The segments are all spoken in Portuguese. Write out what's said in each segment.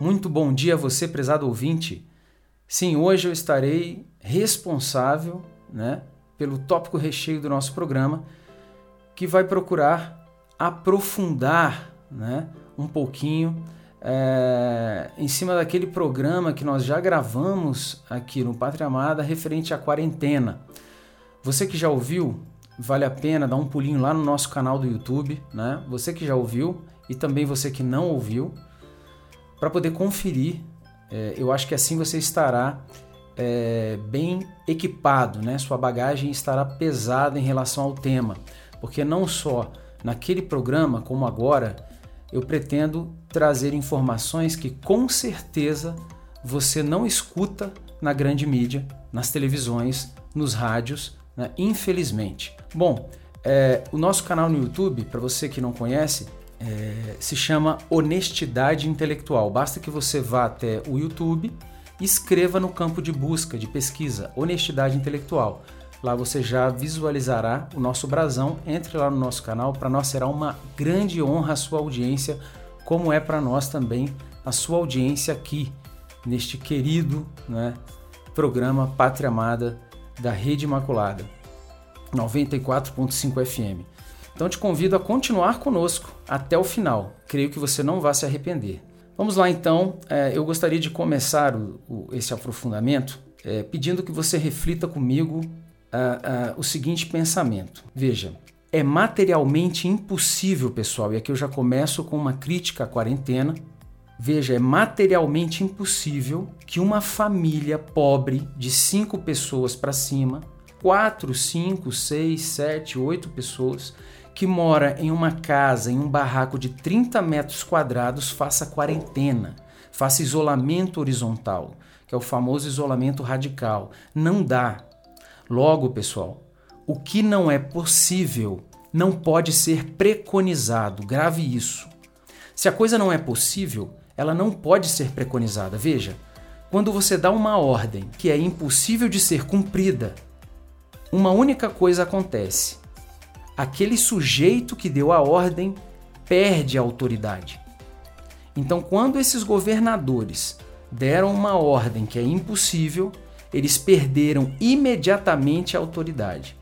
Muito bom dia a você, prezado ouvinte. Sim, hoje eu estarei responsável, pelo tópico recheio do nosso programa, que vai procurar aprofundar, um pouquinho em cima daquele programa que nós já gravamos aqui no Pátria Amada referente à quarentena. Você que já ouviu, vale a pena dar um pulinho lá no nosso canal do YouTube, Você que já ouviu e também você que não ouviu, para poder conferir. Eu acho que assim você estará bem equipado, Sua bagagem estará pesada em relação ao tema, porque não só naquele programa como agora eu pretendo trazer informações que com certeza você não escuta na grande mídia, nas televisões, nos rádios, infelizmente. Bom, o nosso canal no YouTube, para você que não conhece, se chama Honestidade Intelectual. Basta que você vá até o YouTube e escreva no campo de busca, de pesquisa, Honestidade Intelectual. Lá você já visualizará o nosso brasão. Entre lá no nosso canal, para nós será uma grande honra a sua audiência, como é para nós também a sua audiência aqui, neste querido programa Pátria Amada da Rede Imaculada, 94.5 FM. Então te convido a continuar conosco até o final. Creio que você não vai se arrepender. Vamos lá então, eu gostaria de começar esse aprofundamento pedindo que você reflita comigo o seguinte pensamento. Veja, é materialmente impossível, pessoal, e aqui eu já começo com uma crítica à quarentena. Veja, é materialmente impossível que uma família pobre de 5 pessoas para cima, 4, 5, 6, 7, 8 pessoas, que mora em uma casa, em um barraco de 30 metros quadrados, faça quarentena, faça isolamento horizontal, que é o famoso isolamento radical. Não dá. Logo, pessoal, o que não é possível não pode ser preconizado. Grave isso. Se a coisa não é possível, ela não pode ser preconizada. Veja, quando você dá uma ordem que é impossível de ser cumprida, uma única coisa acontece. Aquele sujeito que deu a ordem perde a autoridade. Então, quando esses governadores deram uma ordem que é impossível, eles perderam imediatamente a autoridade.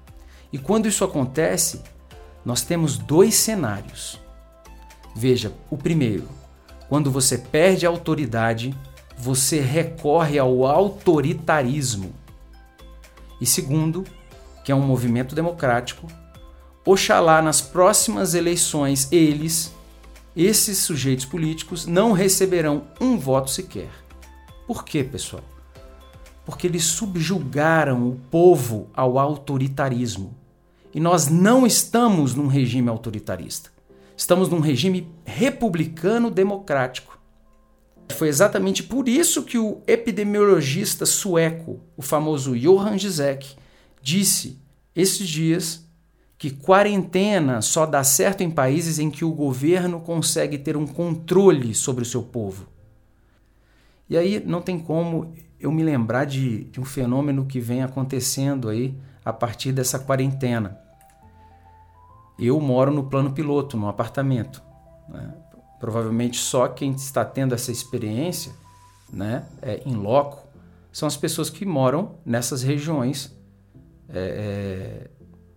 E quando isso acontece, nós temos 2 cenários. Veja, o primeiro, quando você perde a autoridade, você recorre ao autoritarismo. E segundo, que é um movimento democrático, oxalá nas próximas eleições esses sujeitos políticos, não receberão um voto sequer. Por quê, pessoal? Porque eles subjugaram o povo ao autoritarismo. E nós não estamos num regime autoritarista. Estamos num regime republicano democrático. Foi exatamente por isso que o epidemiologista sueco, o famoso Johan Giesecke, disse esses dias que quarentena só dá certo em países em que o governo consegue ter um controle sobre o seu povo. E aí não tem como eu me lembrar de um fenômeno que vem acontecendo aí a partir dessa quarentena. Eu moro no plano piloto, num apartamento. Provavelmente só quem está tendo essa experiência, in loco, são as pessoas que moram nessas regiões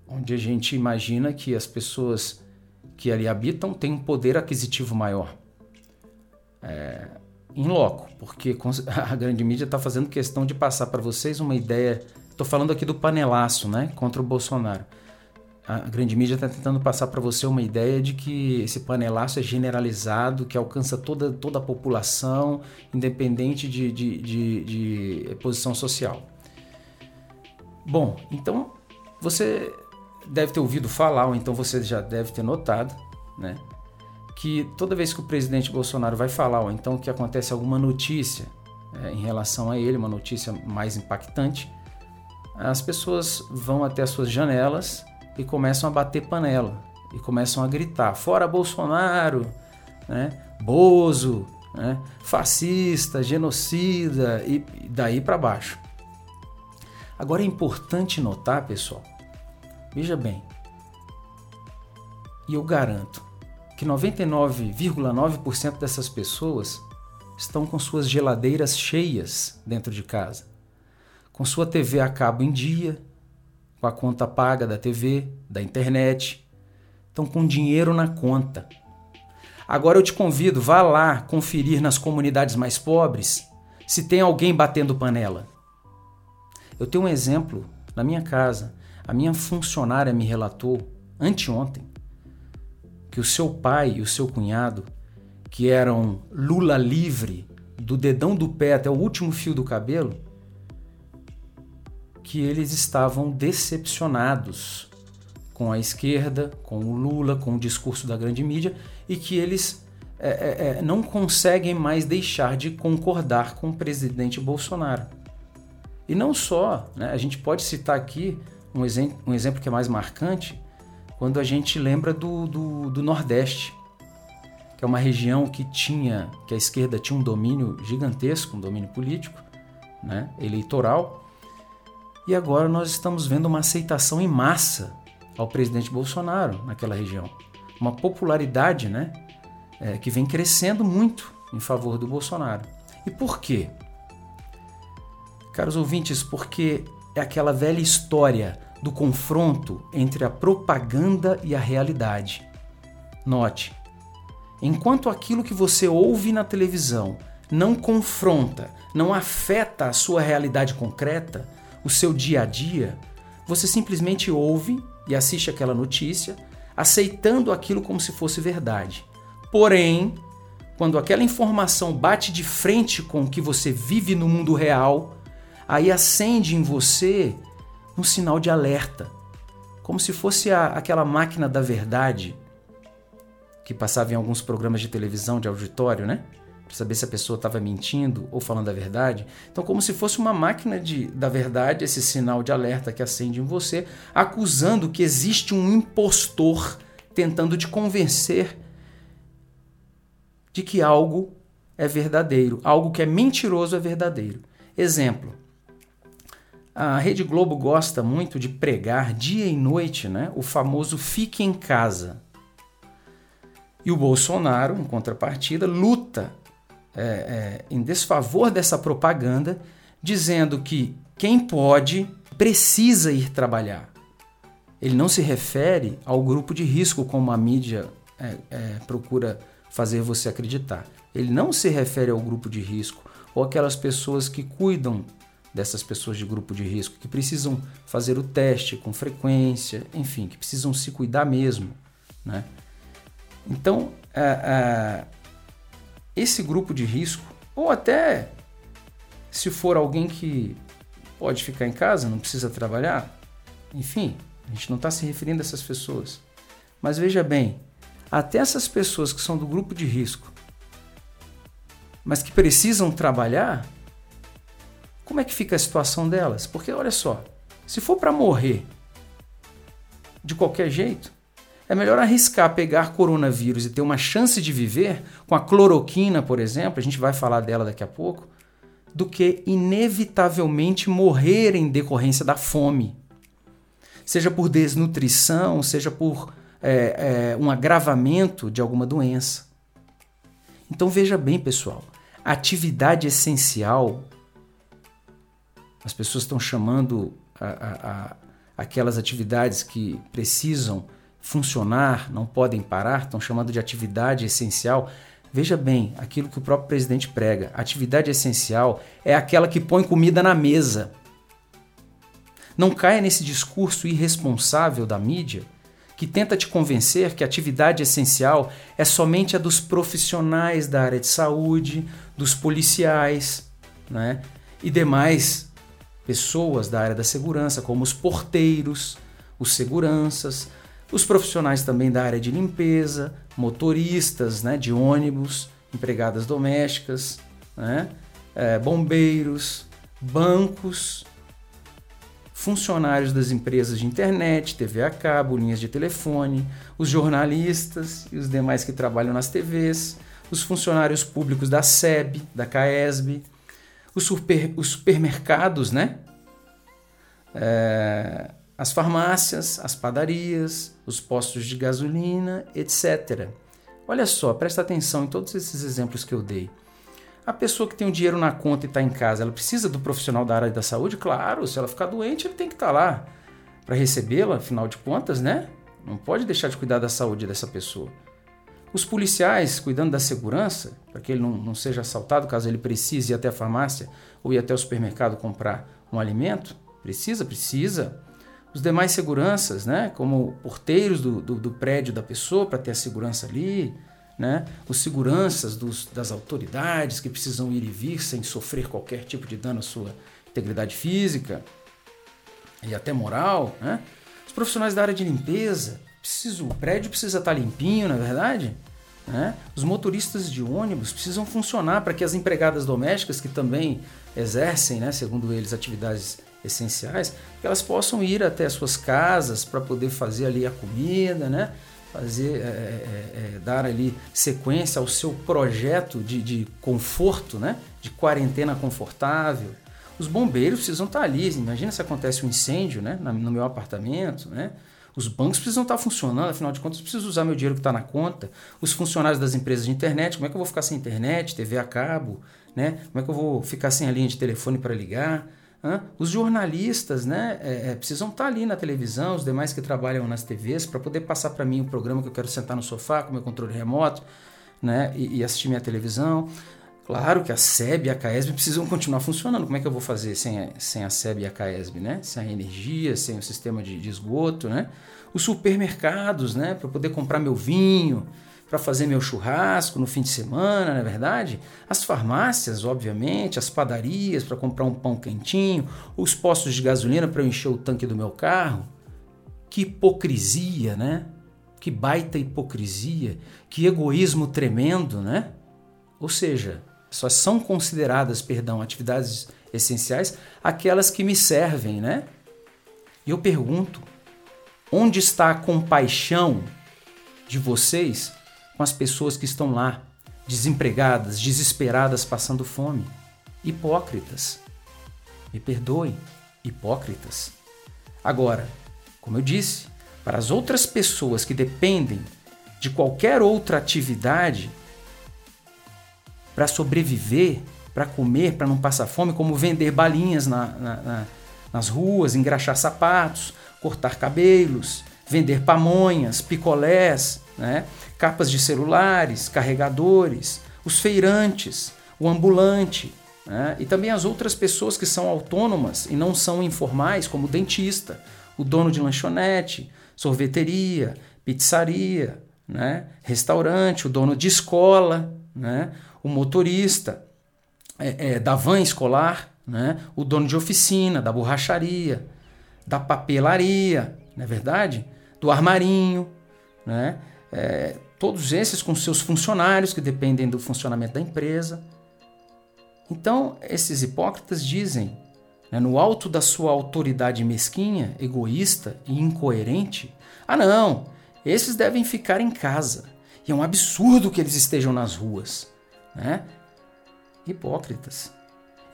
onde a gente imagina que as pessoas que ali habitam têm um poder aquisitivo maior. In loco, porque a grande mídia está fazendo questão de passar para vocês uma ideia. Estou falando aqui do Panelaço, contra o Bolsonaro. A grande mídia está tentando passar para você uma ideia de que esse Panelaço é generalizado, que alcança toda a população, independente de posição social. Bom, então você deve ter ouvido falar, ou então você já deve ter notado, que toda vez que o presidente Bolsonaro vai falar, ou então que acontece alguma notícia em relação a ele, uma notícia mais impactante, as pessoas vão até as suas janelas e começam a bater panela, e começam a gritar, fora Bolsonaro, Bozo, fascista, genocida, e daí para baixo. Agora é importante notar, pessoal, Veja bem. E eu garanto que 99,9% dessas pessoas estão com suas geladeiras cheias dentro de casa, com sua TV a cabo em dia, com a conta paga da TV, da internet, estão com dinheiro na conta. Agora eu te convido, vá lá conferir nas comunidades mais pobres se tem alguém batendo panela. Eu tenho um exemplo na minha casa. A minha funcionária me relatou anteontem que o seu pai e o seu cunhado, que eram lula livre, do dedão do pé até o último fio do cabelo, que eles estavam decepcionados com a esquerda, com o Lula, com o discurso da grande mídia, e que eles não conseguem mais deixar de concordar com o presidente Bolsonaro. E não só, né? A gente pode citar aqui um exemplo que é mais marcante, quando a gente lembra do Nordeste, que é uma região que a esquerda tinha um domínio gigantesco, um domínio político, né, eleitoral, e agora nós estamos vendo uma aceitação em massa ao presidente Bolsonaro naquela região. Uma popularidade, né, que vem crescendo muito em favor do Bolsonaro. E por quê? Caros ouvintes, porque é aquela velha história do confronto entre a propaganda e a realidade. Note, enquanto aquilo que você ouve na televisão não confronta, não afeta a sua realidade concreta, o seu dia a dia, você simplesmente ouve e assiste aquela notícia, aceitando aquilo como se fosse verdade. Porém, quando aquela informação bate de frente com o que você vive no mundo real, aí acende em você um sinal de alerta, como se fosse aquela máquina da verdade que passava em alguns programas de televisão, de auditório, né? Para saber se a pessoa estava mentindo ou falando a verdade. Então, como se fosse uma máquina da verdade, esse sinal de alerta que acende em você, acusando que existe um impostor tentando te convencer de que algo é verdadeiro, algo que é mentiroso é verdadeiro. Exemplo, a Rede Globo gosta muito de pregar dia e noite, né, o famoso fique em casa. E o Bolsonaro, em contrapartida, luta em desfavor dessa propaganda, dizendo que quem pode precisa ir trabalhar. Ele não se refere ao grupo de risco, como a mídia procura fazer você acreditar. Ele não se refere ao grupo de risco ou aquelas pessoas que cuidam dessas pessoas de grupo de risco, que precisam fazer o teste com frequência, enfim, que precisam se cuidar mesmo, né? Então, esse grupo de risco, ou até se for alguém que pode ficar em casa, não precisa trabalhar, enfim, a gente não está se referindo a essas pessoas. Mas veja bem, até essas pessoas que são do grupo de risco, mas que precisam trabalhar, como é que fica a situação delas? Porque, olha só, se for para morrer de qualquer jeito, é melhor arriscar pegar coronavírus e ter uma chance de viver com a cloroquina, por exemplo, a gente vai falar dela daqui a pouco, do que inevitavelmente morrer em decorrência da fome. Seja por desnutrição, seja por um agravamento de alguma doença. Então veja bem, pessoal, atividade essencial, as pessoas estão chamando aquelas atividades que precisam funcionar, não podem parar, estão chamando de atividade essencial. Veja bem, aquilo que o próprio presidente prega, atividade essencial é aquela que põe comida na mesa. Não caia nesse discurso irresponsável da mídia que tenta te convencer que a atividade essencial é somente a dos profissionais da área de saúde, dos policiais, né, e demais pessoas da área da segurança, como os porteiros, os seguranças, os profissionais também da área de limpeza, motoristas, né, de ônibus, empregadas domésticas, né, bombeiros, bancos, funcionários das empresas de internet, TV a cabo, linhas de telefone, os jornalistas e os demais que trabalham nas TVs, os funcionários públicos da SEB, da CAESB, os supermercados, né? as farmácias, as padarias, os postos de gasolina, etc. Olha só, presta atenção em todos esses exemplos que eu dei. A pessoa que tem o dinheiro na conta e está em casa, ela precisa do profissional da área da saúde? Claro, se ela ficar doente, ele tem que estar lá para recebê-la, afinal de contas, né? Não pode deixar de cuidar da saúde dessa pessoa. Os policiais cuidando da segurança, para que ele não seja assaltado, caso ele precise ir até a farmácia ou ir até o supermercado comprar um alimento, precisa. Os demais seguranças, né, como porteiros do prédio da pessoa para ter a segurança ali, né, os seguranças das autoridades que precisam ir e vir sem sofrer qualquer tipo de dano à sua integridade física e até moral, né? Os profissionais da área de limpeza, o prédio precisa estar limpinho, na verdade, né? Os motoristas de ônibus precisam funcionar para que as empregadas domésticas, que também exercem, né, segundo eles, atividades essenciais, que elas possam ir até as suas casas para poder fazer ali a comida, né? Dar ali sequência ao seu projeto de conforto, né? De quarentena confortável. Os bombeiros precisam estar ali, imagina se acontece um incêndio, né? No meu apartamento, né? Os bancos precisam estar funcionando, afinal de contas eu preciso usar meu dinheiro que está na conta. Os funcionários das empresas de internet, como é que eu vou ficar sem internet, TV a cabo, né? Como é que eu vou ficar sem a linha de telefone para ligar? Os jornalistas, né, precisam estar ali na televisão, os demais que trabalham nas TVs, para poder passar para mim um programa que eu quero sentar no sofá com meu controle remoto, né, e assistir minha televisão. Claro que a SEB e a CAESB precisam continuar funcionando. Como é que eu vou fazer sem a SEB e a CAESB, né? Sem a energia, sem o sistema de esgoto, né? Os supermercados, né, para poder comprar meu vinho, para fazer meu churrasco no fim de semana, não é verdade? As farmácias, obviamente, as padarias para comprar um pão quentinho, os postos de gasolina para eu encher o tanque do meu carro. Que hipocrisia, né? Que baita hipocrisia, que egoísmo tremendo, né? Ou seja, só são consideradas, atividades essenciais aquelas que me servem, né? E eu pergunto, onde está a compaixão de vocês com as pessoas que estão lá, desempregadas, desesperadas, passando fome? Hipócritas. Me perdoem, hipócritas. Agora, como eu disse, para as outras pessoas que dependem de qualquer outra atividade para sobreviver, para comer, para não passar fome, como vender balinhas nas ruas, engraxar sapatos, cortar cabelos, vender pamonhas, picolés, né? Capas de celulares, carregadores, os feirantes, o ambulante, né? E também as outras pessoas que são autônomas e não são informais, como o dentista, o dono de lanchonete, sorveteria, pizzaria, né? Restaurante, o dono de escola, né? O motorista da van escolar, né? O dono de oficina, da borracharia, da papelaria, não é verdade? Do armarinho, né? Todos esses com seus funcionários que dependem do funcionamento da empresa. Então, esses hipócritas dizem, né, no alto da sua autoridade mesquinha, egoísta e incoerente, não, esses devem ficar em casa. E é um absurdo que eles estejam nas ruas, né? Hipócritas.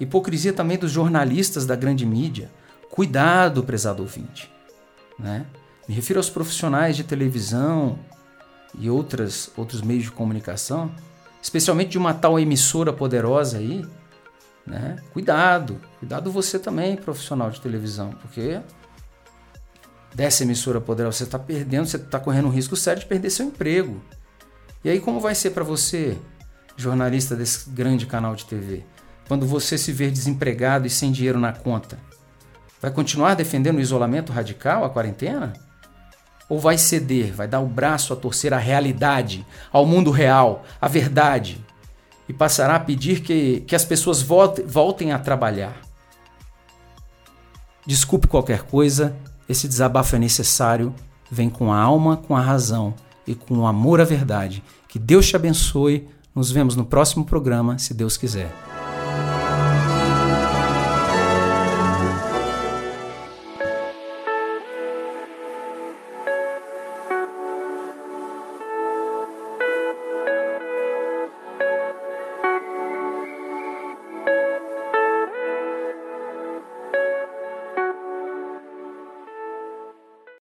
Hipocrisia também dos jornalistas da grande mídia. Cuidado, prezado ouvinte, né? Me refiro aos profissionais de televisão e outros meios de comunicação, especialmente de uma tal emissora poderosa aí, né? Cuidado você também, profissional de televisão, porque dessa emissora poderosa você está correndo um risco sério de perder seu emprego. E aí como vai ser para você, jornalista desse grande canal de TV, quando você se ver desempregado e sem dinheiro na conta? Vai continuar defendendo o isolamento radical, a quarentena? Ou vai ceder, vai dar o braço a torcer à realidade, ao mundo real, à verdade, e passará a pedir que as pessoas voltem a trabalhar? Desculpe qualquer coisa, esse desabafo é necessário, vem com a alma, com a razão e com o amor à verdade. Que Deus te abençoe, nos vemos no próximo programa, se Deus quiser.